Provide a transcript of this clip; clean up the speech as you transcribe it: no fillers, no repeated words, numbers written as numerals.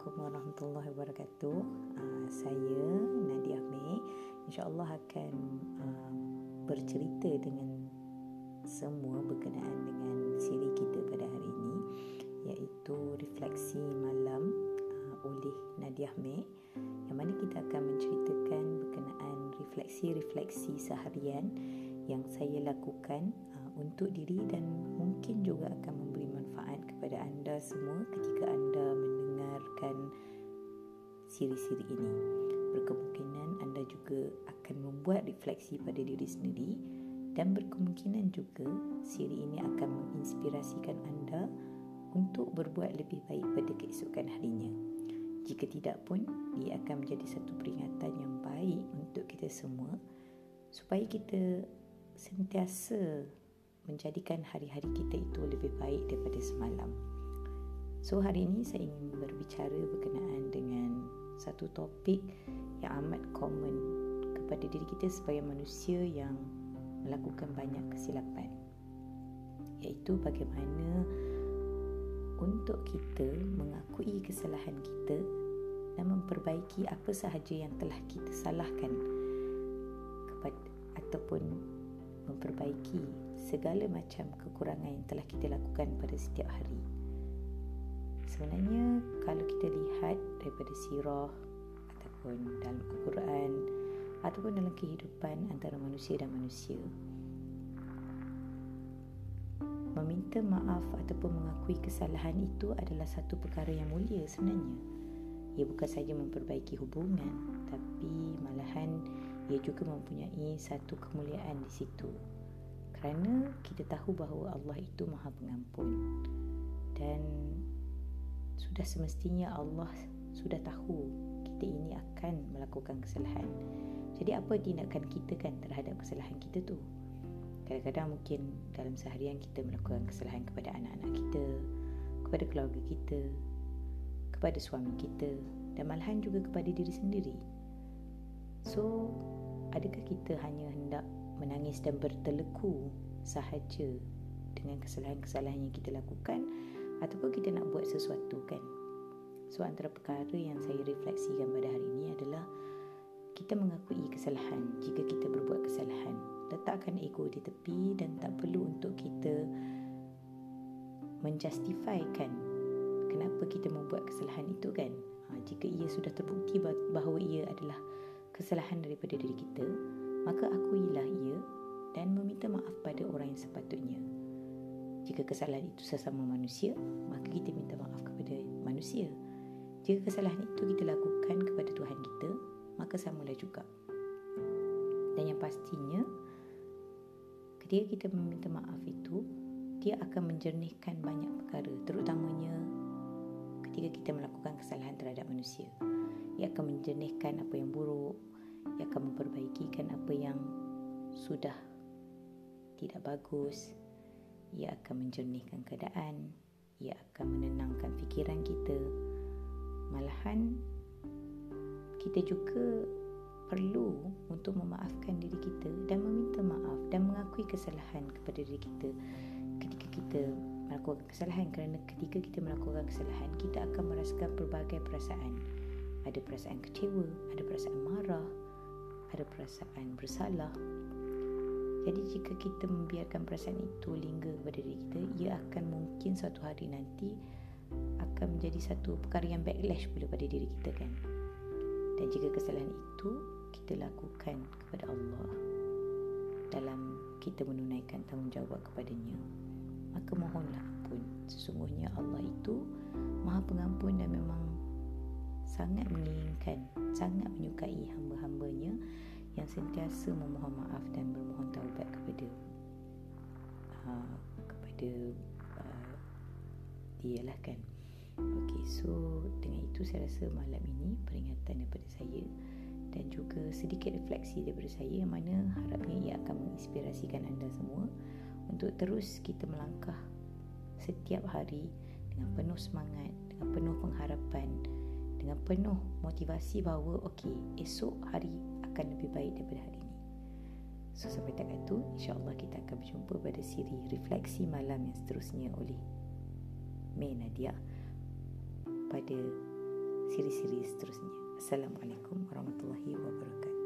Assalamualaikum warahmatullahi wabarakatuh. Saya Nadia Mei. InsyaAllah akan bercerita dengan semua berkenaan dengan siri kita pada hari ini, iaitu Refleksi Malam oleh Nadia Mei, yang mana kita akan menceritakan berkenaan refleksi-refleksi seharian yang saya lakukan untuk diri dan mungkin juga akan memberi manfaat kepada anda semua ketika anda mendengarkan siri-siri ini. Berkemungkinan anda juga akan membuat refleksi pada diri sendiri dan berkemungkinan juga siri ini akan menginspirasikan anda untuk berbuat lebih baik pada keesokan harinya. Jika tidak pun, ia akan menjadi satu peringatan yang baik untuk kita semua supaya kita sentiasa menjadikan hari-hari kita itu lebih baik daripada semalam. So, hari ini saya ingin berbicara berkenaan dengan satu topik yang amat common kepada diri kita sebagai manusia yang melakukan banyak kesilapan, iaitu bagaimana untuk kita mengakui kesalahan kita dan memperbaiki apa sahaja yang telah kita salahkan ataupun memperbaiki segala macam kekurangan yang telah kita lakukan pada setiap hari. Sebenarnya kalau kita lihat daripada sirah ataupun dalam Al-Quran ataupun dalam kehidupan antara manusia dan manusia, meminta maaf ataupun mengakui kesalahan itu adalah satu perkara yang mulia sebenarnya. Ia bukan saja memperbaiki hubungan, tapi malahan ia juga mempunyai satu kemuliaan di situ, kerana kita tahu bahawa Allah itu Maha Pengampun dan sudah semestinya Allah sudah tahu kita ini akan melakukan kesalahan. Jadi apa tindakan kita kan terhadap kesalahan kita tu? Kadang-kadang mungkin dalam seharian kita melakukan kesalahan kepada anak-anak kita, kepada keluarga kita, kepada suami kita dan malahan juga kepada diri sendiri. So, adakah kita hanya hendak menangis dan berteleku sahaja dengan kesalahan-kesalahan yang kita lakukan, ataupun kita nak buat sesuatu kan? So, antara perkara yang saya refleksikan pada hari ini adalah kita mengakui kesalahan jika kita berbuat kesalahan. Letakkan ego di tepi dan tak perlu untuk kita menjustifikan kenapa kita membuat kesalahan itu kan. Jika ia sudah terbukti bahawa ia adalah kesalahan daripada diri kita, maka akuilah ia dan meminta maaf pada orang yang sepatutnya. Jika kesalahan itu sesama manusia, maka kita minta maaf kepada manusia. Jika kesalahan itu kita lakukan kepada Tuhan kita, maka samalah juga. Dan yang pastinya, ketika kita meminta maaf itu, dia akan menjernihkan banyak perkara, terutamanya ketika kita melakukan kesalahan terhadap manusia. Ia akan menjernihkan apa yang buruk, ia akan memperbaikikan apa yang sudah tidak bagus, ia akan menjernihkan keadaan, ia akan menenangkan fikiran kita. Malahan, kita juga perlu untuk memaafkan diri kita dan meminta maaf dan mengakui kesalahan kepada diri kita ketika kita melakukan kesalahan, kerana ketika kita melakukan kesalahan, kita akan merasakan pelbagai perasaan. Ada perasaan kecewa, ada perasaan marah, ada perasaan bersalah. Jadi jika kita membiarkan perasaan itu lingga kepada diri kita, ia akan mungkin suatu hari nanti akan menjadi satu perkara yang backlash pula pada diri kita kan. Dan jika kesalahan itu kita lakukan kepada Allah dalam kita menunaikan tanggungjawab kepadanya, maka mohonlah ampun. Sesungguhnya Allah itu Maha Pengampun dan memang sangat menginginkan, sangat menyukai hamba-hambanya yang sentiasa memohon maaf dan bermohon taubat kepada dia lah kan. Okay, so dengan itu saya rasa malam ini peringatan daripada saya dan juga sedikit refleksi daripada saya, yang mana harapnya ia akan menginspirasikan anda semua untuk terus kita melangkah setiap hari dengan penuh semangat, dengan penuh pengharapan, dengan penuh motivasi bahawa okay, esok hari akan lebih baik daripada hari ini. So sampai tak itu, insyaAllah kita akan berjumpa pada siri Refleksi Malam yang seterusnya oleh Nadia Mei pada siri-siri seterusnya. Assalamualaikum warahmatullahi wabarakatuh.